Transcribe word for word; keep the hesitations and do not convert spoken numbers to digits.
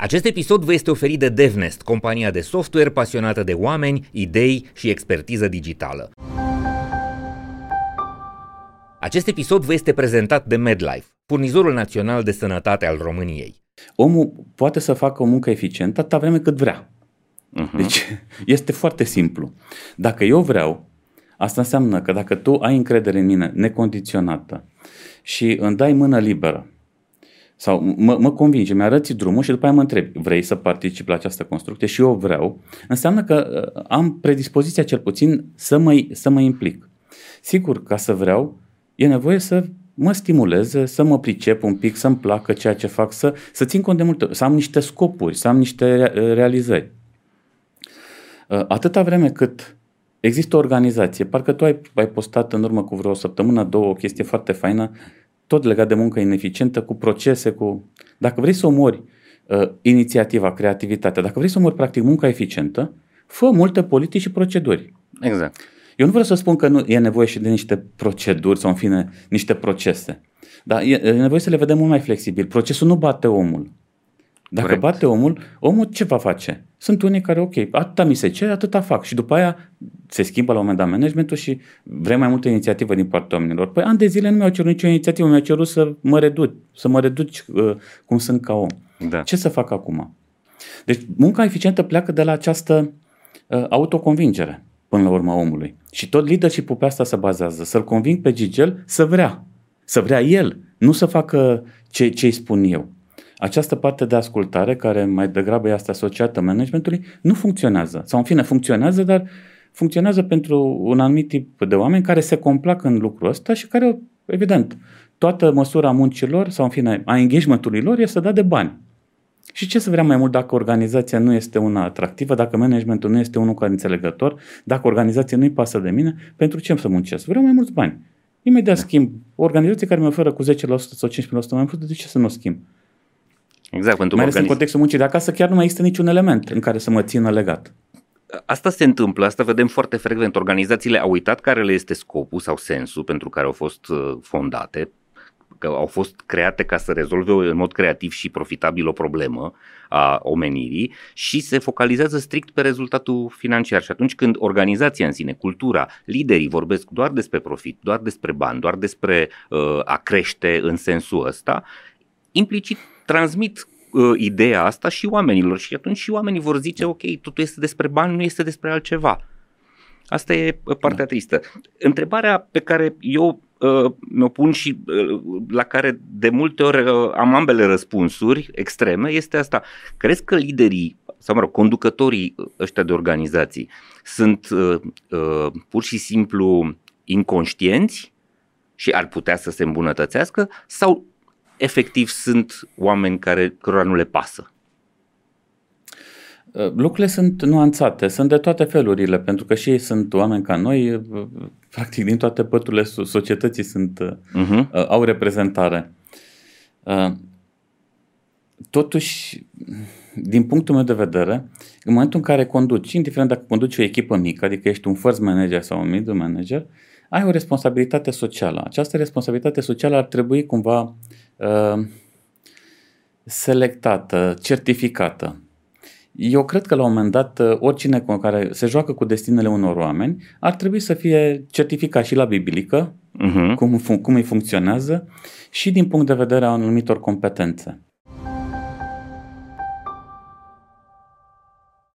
Acest episod vă este oferit de Devnest, compania de software pasionată de oameni, idei și expertiză digitală. Acest episod vă este prezentat de Medlife, furnizorul național de sănătate al României. Omul poate să facă o muncă eficientă atâta vreme cât vrea. Uh-huh. Deci este foarte simplu. Dacă eu vreau, asta înseamnă că dacă tu ai încredere în mine necondiționată și îmi dai mână liberă, sau mă, mă convinge, mi-arăți drumul și după aia mă întrebi, vrei să particip la această construcție? Și eu vreau. Înseamnă că am predispoziția cel puțin să mă, să mă implic. Sigur, ca să vreau, e nevoie să mă stimuleze, să mă pricep un pic, să-mi placă ceea ce fac, să, să țin cont de multe, să am niște scopuri, să am niște realizări. Atâta vreme cât există o organizație, parcă tu ai, ai postat în urmă cu vreo săptămână, două, o chestie foarte faină, tot legat de muncă ineficientă, cu procese, cu... Dacă vrei să omori uh, inițiativa, creativitatea, dacă vrei să omori practic munca eficientă, fă multe politici și proceduri. Exact. Eu nu vreau să spun că nu e nevoie și de niște proceduri sau în fine niște procese, dar e, e nevoie să le vedem mult mai flexibil. Procesul nu bate omul. Dacă Correct. bate omul, omul ce va face? Sunt unii care, ok, atâta mi se cere, atâta fac și după aia se schimbă la un moment dat managementul și vrem mai multă inițiativă din partea oamenilor. Păi ani de zile nu mi-au cerut nicio inițiativă, mi-au cerut să mă reduc, să mă reduci uh, cum sunt ca om. Da. Ce să fac acum? Deci munca eficientă pleacă de la această uh, autoconvingere până la urma omului. Și tot leadership-ul pe asta se bazează, să-l conving pe Gigel să vrea, să vrea el, nu să facă ce, ce îi spun eu. Această parte de ascultare, care mai degrabă este asociată managementului, nu funcționează. Sau în fine, funcționează, dar funcționează pentru un anumit tip de oameni care se complac în lucrul ăsta și care, evident, toată măsura muncilor sau în fine a engagement-ului lor este dat de bani. Și ce să vrea mai mult dacă organizația nu este una atractivă, dacă managementul nu este unul care înțelegător, dacă organizația nu-i pasă de mine, pentru ce îmi să muncesc? Vreau mai mulți bani. Imediat da. schimb. O organizație care mi oferă cu zece la sută sau cincisprezece la sută mai mult, de ce să nu schimb? Exact, pentru mai ales în contextul muncii de acasă chiar nu mai există niciun element în care să mă țină legat. Asta se întâmplă, asta vedem foarte frecvent. Organizațiile au uitat care le este scopul sau sensul pentru care au fost fondate, că au fost create ca să rezolve în mod creativ și profitabil o problemă a omenirii și se focalizează strict pe rezultatul financiar. Și atunci când organizația în sine, cultura, liderii vorbesc doar despre profit, doar despre bani, doar despre uh, a crește în sensul ăsta, implicit transmit uh, ideea asta și oamenilor și atunci și oamenii vor zice ok, totul este despre bani, nu este despre altceva. Asta e partea tristă. Întrebarea pe care eu uh, mi-o pun și uh, la care de multe ori uh, am ambele răspunsuri extreme este asta. Crezi că liderii sau mă rog, conducătorii ăștia de organizații sunt uh, uh, pur și simplu inconștienți și ar putea să se îmbunătățească sau efectiv sunt oameni care, cărora nu le pasă? Lucrurile sunt nuanțate, sunt de toate felurile, pentru că și ei sunt oameni ca noi, practic din toate păturile societății sunt, uh-huh. au reprezentare. Totuși, din punctul meu de vedere, în momentul în care conduci, indiferent dacă conduci o echipă mică, adică ești un first manager sau un middle manager, ai o responsabilitate socială. Această responsabilitate socială ar trebui cumva uh, selectată, certificată. Eu cred că la un moment dat oricine care se joacă cu destinele unor oameni ar trebui să fie certificat și la biblică, uh-huh. cum, cum îi funcționează și din punct de vedere a anumitor competențe.